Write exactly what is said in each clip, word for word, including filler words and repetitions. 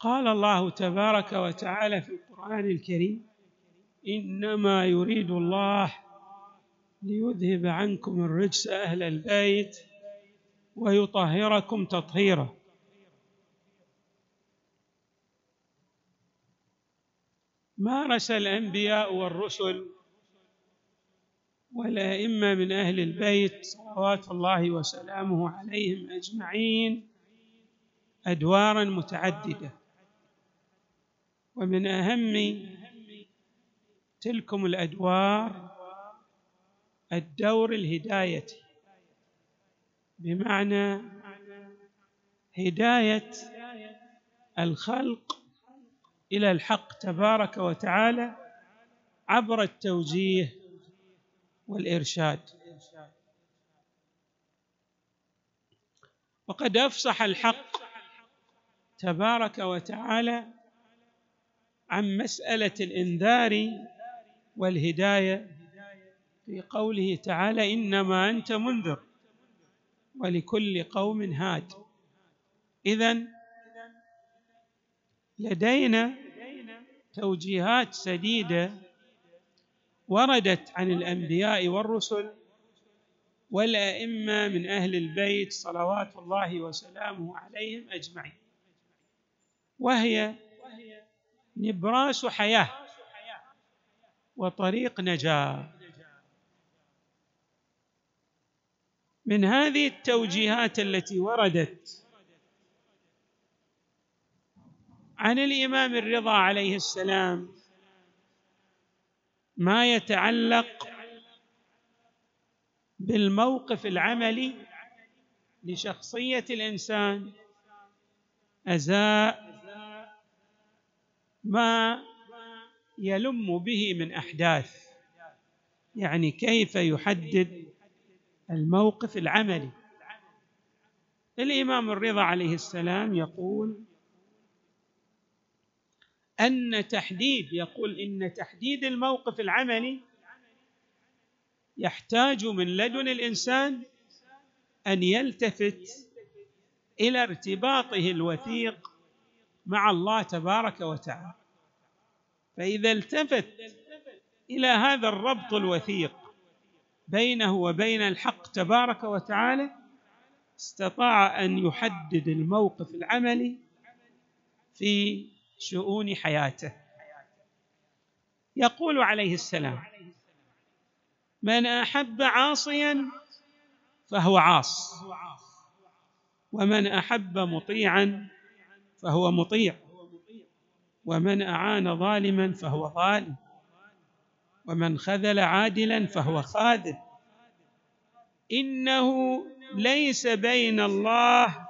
قال الله تبارك وتعالى في القرآن الكريم: إنما يريد الله ليذهب عنكم الرجس أهل البيت ويطهركم تطهيرا. مارس الأنبياء والرسل والأئمة من أهل البيت صلوات الله وسلامه عليهم أجمعين أدوارا متعددة، ومن أهم تلكم الأدوار الدور الهداية، بمعنى هداية الخلق إلى الحق تبارك وتعالى عبر التوجيه والإرشاد. وقد أفصح الحق تبارك وتعالى عن مسألة الإنذار والهداية في قوله تعالى: إنما أنت منذر ولكل قوم هاد. إذن لدينا توجيهات سديدة وردت عن الأنبياء والرسل والأئمة من أهل البيت صلوات الله وسلامه عليهم أجمعين، وهي نبراس حياة وطريق نجاة. من هذه التوجيهات التي وردت عن الإمام الرضا عليه السلام ما يتعلق بالموقف العملي لشخصية الإنسان أزاء ما يلم به من أحداث، يعني كيف يحدد الموقف العملي. الإمام الرضا عليه السلام يقول أن تحديد يقول إن تحديد الموقف العملي يحتاج من لدن الإنسان أن يلتفت إلى ارتباطه الوثيق مع الله تبارك وتعالى، فإذا التفت إلى هذا الربط الوثيق بينه وبين الحق تبارك وتعالى استطاع أن يحدد الموقف العملي في شؤون حياته. يقول عليه السلام: من أحب عاصيا فهو عاص، ومن أحب مطيعا فهو مطيع، ومن أعان ظالما فهو ظالم، ومن خذل عادلا فهو خاذل. إنه ليس بين الله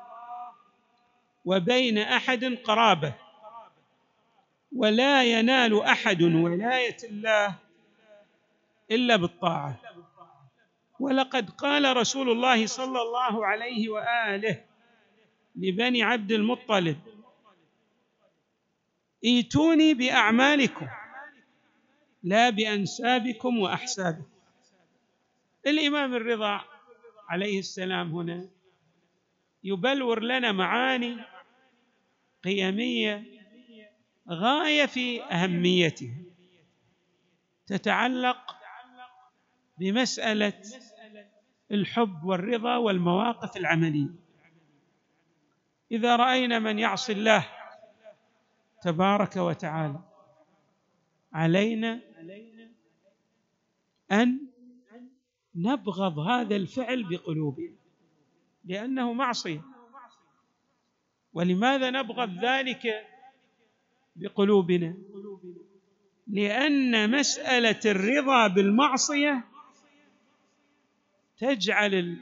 وبين أحد قرابة، ولا ينال أحد ولاية الله إلا بالطاعة. ولقد قال رسول الله صلى الله عليه وآله لبني عبد المطلب: ائتوني بأعمالكم لا بأنسابكم وأحسابكم. الإمام الرضا عليه السلام هنا يبلور لنا معاني قيمية غاية في أهميتها، تتعلق بمسألة الحب والرضا والمواقف العملية. إذا رأينا من يعصي الله تبارك وتعالى علينا أن نبغض هذا الفعل بقلوبنا لأنه معصية. ولماذا نبغض ذلك بقلوبنا؟ لأن مسألة الرضا بالمعصية تجعل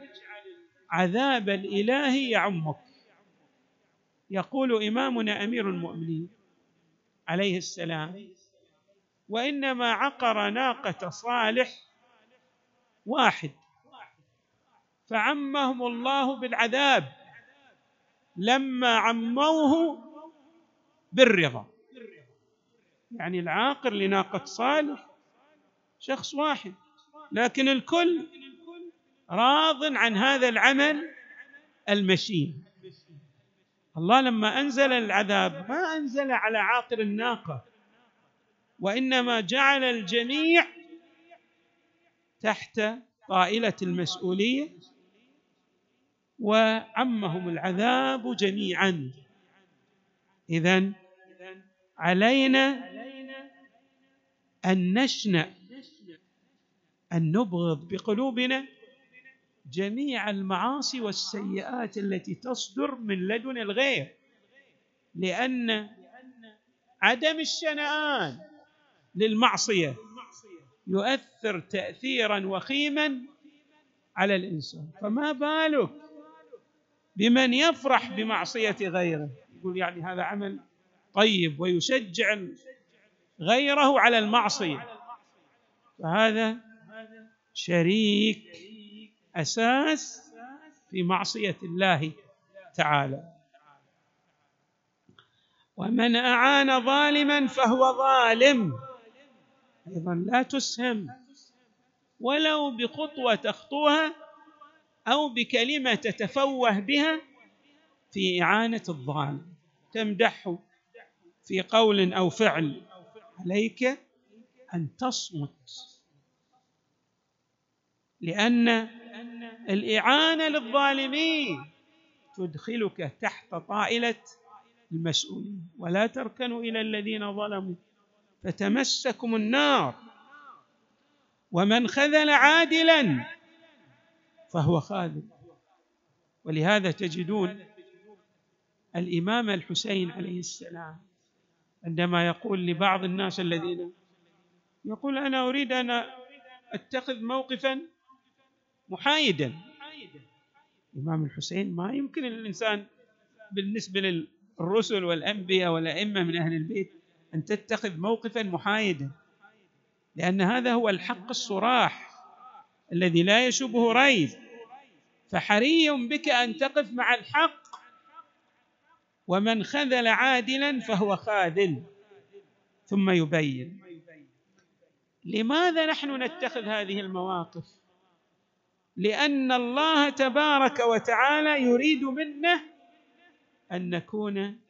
العذاب الإلهي يعمك. يقول إمامنا أمير المؤمنين: عليه السلام، وإنما عقر ناقة صالح واحد فعمهم الله بالعذاب لما عموه بالرضا. يعني العاقر لناقة صالح شخص واحد، لكن الكل راض عن هذا العمل المشين. الله لما أنزل العذاب ما أنزل على عاقر الناقة، وإنما جعل الجميع تحت طائلة المسؤولية وعمهم العذاب جميعا. إذن علينا أن نشنأ، أن نبغض بقلوبنا جميع المعاصي والسيئات التي تصدر من لدن الغير، لأن عدم الشنآن للمعصية يؤثر تأثيرا وخيما على الإنسان، فما بالك بمن يفرح بمعصية غيره، يقول يعني هذا عمل طيب ويشجع غيره على المعصية، فهذا شريك أساس في معصية الله تعالى. ومن أعان ظالما فهو ظالم أيضا، لا تسهم ولو بخطوة تخطوها أو بكلمة تتفوه بها في إعانة الظالم، تمدحه في قول أو فعل، عليك أن تصمت، لأن الإعانة للظالمين تدخلك تحت طائلة المسؤولين. ولا تركنوا إلى الذين ظلموا فتمسكم النار. ومن خذل عادلا فهو خاذل. ولهذا تجدون الإمام الحسين عليه السلام عندما يقول لبعض الناس الذين يقول أنا أريد أن أتخذ موقفاً محايداً، الإمام الحسين ما يمكن الإنسان بالنسبة للرسل والأنبياء والأئمة من أهل البيت أن تتخذ موقفاً محايداً، لأن هذا هو الحق الصراح الذي لا يشبه ريب، فحري بك أن تقف مع الحق. ومن خذل عادلاً فهو خاذل. ثم يبين لماذا نحن نتخذ هذه المواقف، لأن الله تبارك وتعالى يريد منا أن نكون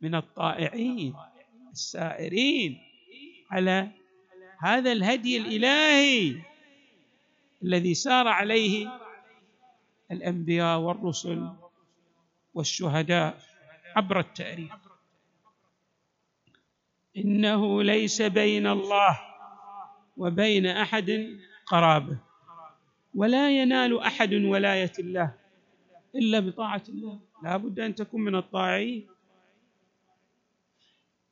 من الطائعين السائرين على هذا الهدي الإلهي الذي سار عليه الأنبياء والرسل والشهداء عبر التاريخ. إنه ليس بين الله وبين أحد قرابة، ولا ينال أحد ولاية الله إلا بطاعة الله. لا بد أن تكون من الطائعين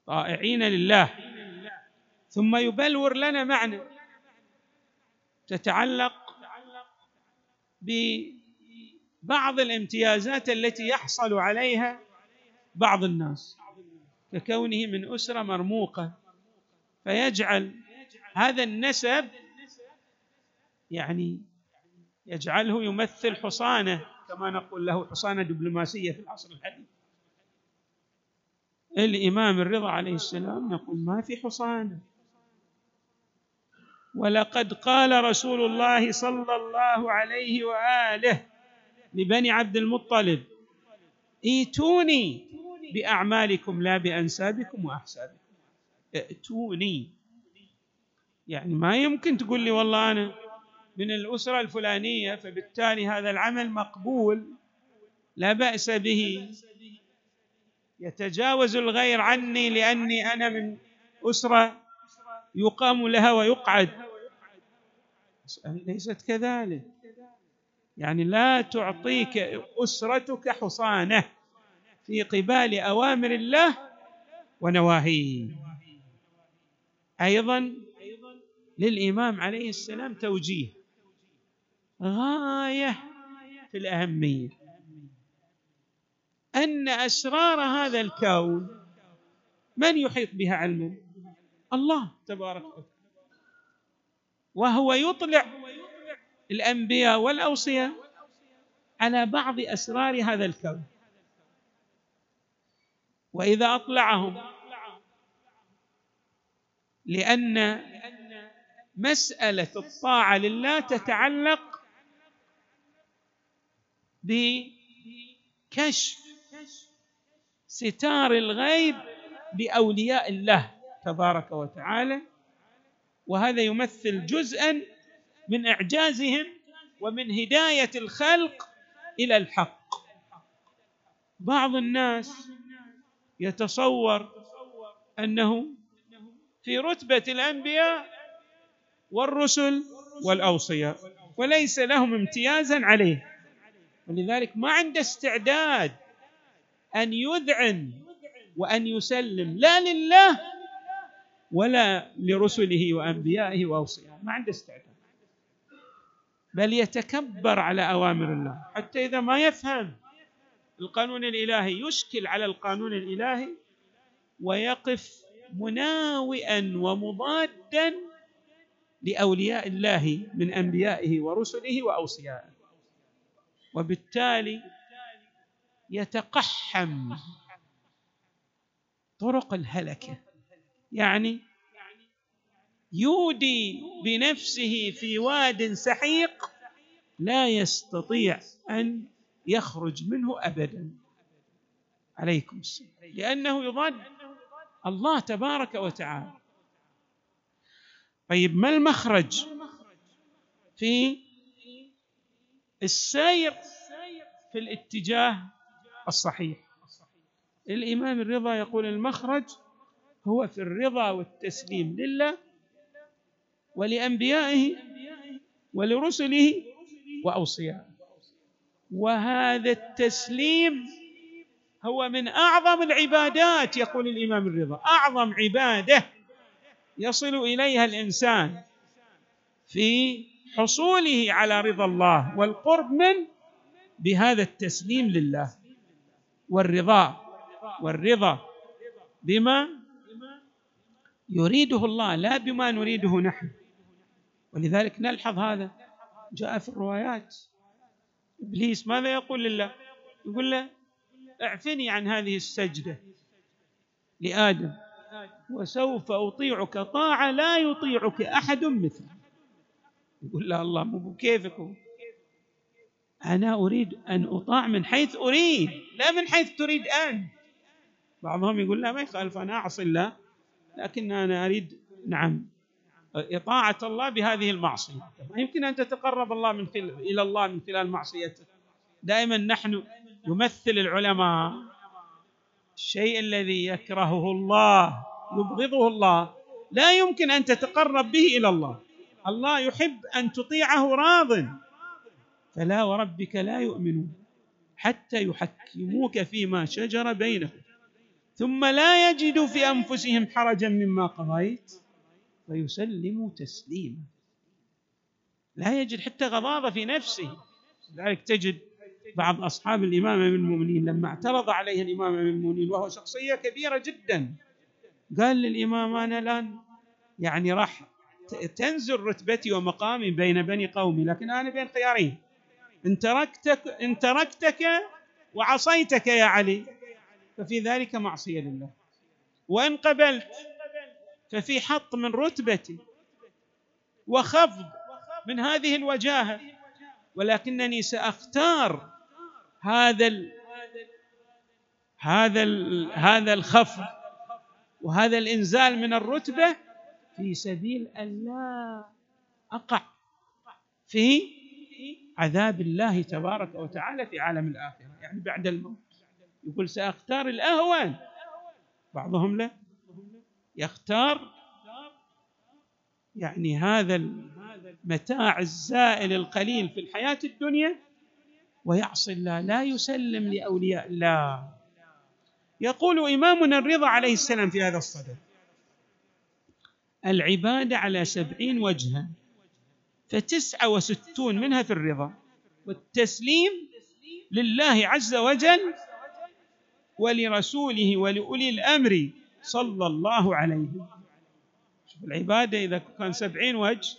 طائعين لله. ثم يبلور لنا معنى تتعلق ببعض الامتيازات التي يحصل عليها بعض الناس ككونه من أسرة مرموقة، فيجعل هذا النسب يعني يجعله يمثل حصانة، كما نقول له حصانة دبلوماسية في العصر الحديث. الإمام الرضا عليه السلام يقول ما في حصانة. ولقد قال رسول الله صلى الله عليه وآله لبني عبد المطلب ائتوني بأعمالكم لا بأنسابكم وأحسابكم. ائتوني يعني ما يمكن تقول لي والله أنا من الأسرة الفلانية فبالتالي هذا العمل مقبول لا بأس به، يتجاوز الغير عني لأني أنا من أسرة يقام لها ويقعد. ليست كذلك، يعني لا تعطيك أسرتك حصانة في قبال أوامر الله ونواهيه. أيضاً للإمام عليه السلام توجيه غاية في الأهمية، أن أسرار هذا الكون من يحيط بها علما؟ الله تبارك وتعالى، وهو يطلع الأنبياء والأوصياء على بعض أسرار هذا الكون. وإذا أطلعهم، لأن مسألة الطاعة لله تتعلق بكشف ستار الغيب لأولياء الله تبارك وتعالى، وهذا يمثل جزءاً من إعجازهم ومن هداية الخلق إلى الحق. بعض الناس يتصور أنه في رتبة الأنبياء والرسل والأوصياء وليس لهم امتيازاً عليه، ولذلك ما عنده استعداد أن يذعن وأن يسلم لا لله ولا لرسله وأنبيائه وأوصيائه، ما عنده استعداد، بل يتكبر على أوامر الله، حتى إذا ما يفهم القانون الإلهي يشكل على القانون الإلهي ويقف مناوئا ومضادا لأولياء الله من أنبيائه ورسله وأوصيائه، وبالتالي يتقحم طرق الهلكة، يعني يودي بنفسه في واد سحيق لا يستطيع أن يخرج منه أبدا. عليكم السلام. لأنه يضاد الله تبارك وتعالى. طيب، ما المخرج في السير في الاتجاه الصحيح؟ الإمام الرضا يقول المخرج هو في الرضا والتسليم لله ولأنبيائه ولرسله وأوصيائه، وهذا التسليم هو من أعظم العبادات. يقول الإمام الرضا أعظم عبادة يصل إليها الإنسان في حصوله على رضا الله والقرب منه بهذا التسليم لله والرضا والرضا بما يريده الله لا بما نريده نحن. ولذلك نلحظ هذا جاء في الروايات، إبليس ماذا يقول لله؟ يقول له اعفني عن هذه السجدة لآدم وسوف أطيعك طاعة لا يطيعك أحد مثلي. يقول له الله مو بكيفكم، أنا أريد أن أطاع من حيث أريد لا من حيث تريد أنت. بعضهم يقول لا ما يخالف أنا أعصي الله، لكن أنا أريد نعم إطاعة الله بهذه المعصية. ما يمكن أن تتقرب الله من خلال إلى الله من خلال معصيته. دائما نحن يمثل العلماء الشيء الذي يكرهه الله يبغضه الله لا يمكن أن تتقرب به إلى الله. الله يحب أن تطيعه راضٍ، فلا وربك لا يؤمنون حتى يحكموك فيما شجر بينهم ثم لا يجدوا في أنفسهم حرجا مما قضيت ويسلموا تسليما. لا يجد حتى غضاضة في نفسه. لذلك تجد بعض أصحاب الإمام أمير المؤمنين لما اعترض عليه الإمام أمير المؤمنين وهو شخصية كبيرة جدا، قال للإمام أنا الآن يعني راح تنزل رتبتي ومقامي بين بني قومي، لكن أنا بين خيارين، إن تركتك, إن تركتك وعصيتك يا علي ففي ذلك معصية لله، وإن قبلت ففي حط من رتبتي وخفض من هذه الوجاهة، ولكنني سأختار هذا ال هذا ال هذا الخفض وهذا الإنزال من الرتبة في سبيل أن لا أقع في عذاب الله تبارك وتعالى في عالم الآخرة، يعني بعد الموت. يقول سأختار الأهون. بعضهم لا يختار يعني هذا المتاع الزائل القليل في الحياة الدنيا ويعصي الله، لا يسلم لأولياء الله. يقول إمامنا الرضا عليه السلام في هذا الصدد العبادة على سبعين وجها، فتسعة وستون منها في الرضا والتسليم لله عز وجل ولرسوله ولأولي الأمر صلى الله عليه. شوف العبادة إذا كان سبعين وجه،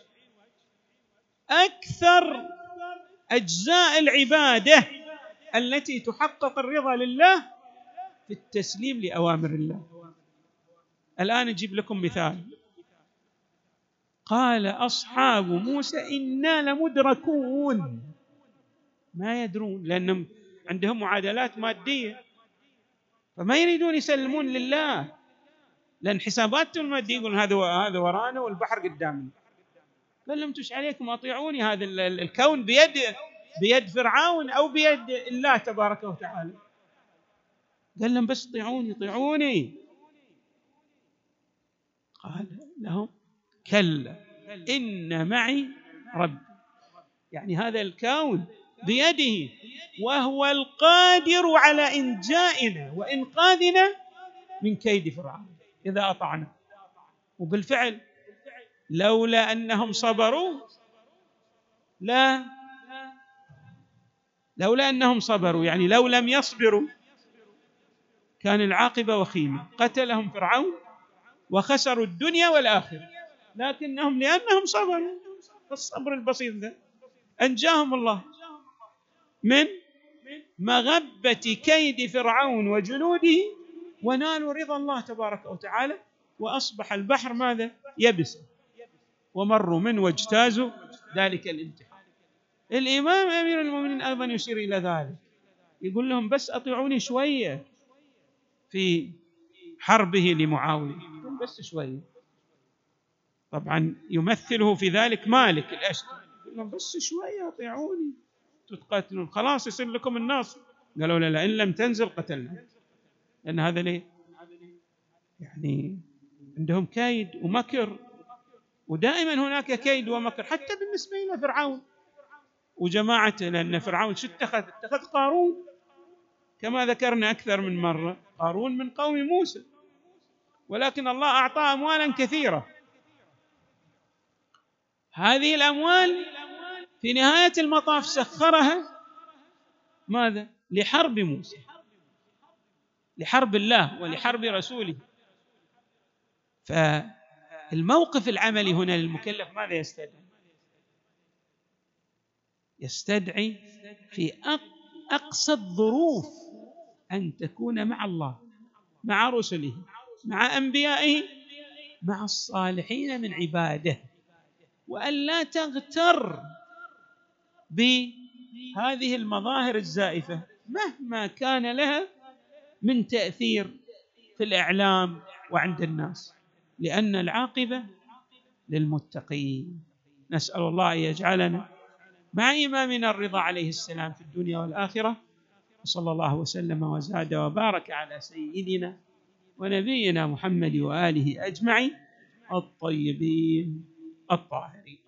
أكثر أجزاء العبادة التي تحقق الرضا لله في التسليم لأوامر الله. الآن أجيب لكم مثال. قال أصحاب موسى إنا لمدركون، ما يدرون لأنهم عندهم معادلات مادية، فما يريدون يسلمون لله، لأن حساباتهم المادية يقولون هذا هذا ورانا والبحر قدامنا، قال لهم تش عليكم أطيعوني، هذا الكون بيد بيد فرعون أو بيد الله تبارك وتعالى، قال لهم بس طيعوني طيعوني. قال لهم كلا إن معي رب، يعني هذا الكون بيده وهو القادر على إنجائنا وإنقاذنا من كيد فرعون إذا أطعنا. وبالفعل لولا أنهم صبروا، لا لولا أنهم صبروا يعني لو لم يصبروا كان العاقبة وخيمة، قتلهم فرعون وخسروا الدنيا والآخرة، لكنهم لأنهم صبروا، الصبر البسيط ده أنجاهم الله من مغبة كيد فرعون وجنوده، ونالوا رضا الله تبارك وتعالى، وأصبح البحر ماذا؟ يبس، ومروا من واجتازوا ذلك الامتحان. الإمام أمير المؤمنين أيضا يشير إلى ذلك، يقول لهم بس أطيعوني شوية في حربه لمعاوية، بس شوية. طبعا يمثله في ذلك مالك الأشتر، يقول لهم بس شوية أطيعوني تتقاتلون، خلاص يصير لكم الناس. قالوا لا لا، إن لم تنزل قتلنا، لأن هذا ليه؟ يعني عندهم كيد ومكر، ودائما هناك كيد ومكر حتى بالنسبة إلى فرعون وجماعته، لأن فرعون شو اتخذ؟ اتخذ قارون، كما ذكرنا أكثر من مرة، قارون من قوم موسى، ولكن الله أعطاه أموالا كثيرة، هذه الأموال في نهاية المطاف سخرها ماذا؟ لحرب موسى، لحرب الله ولحرب رسوله. فالموقف العملي هنا للمكلف ماذا يستدعي؟ يستدعي في أقصى الظروف أن تكون مع الله، مع رسله، مع أنبيائه، مع الصالحين من عباده، وأن لا تغتر بهذه المظاهر الزائفة مهما كان لها من تأثير في الإعلام وعند الناس، لأن العاقبة للمتقين. نسأل الله أن يجعلنا مع إمامنا الرضا عليه السلام في الدنيا والآخرة. وصلى الله وسلم وزاد وبارك على سيدنا ونبينا محمد وآله أجمعين الطيبين الطاهرين.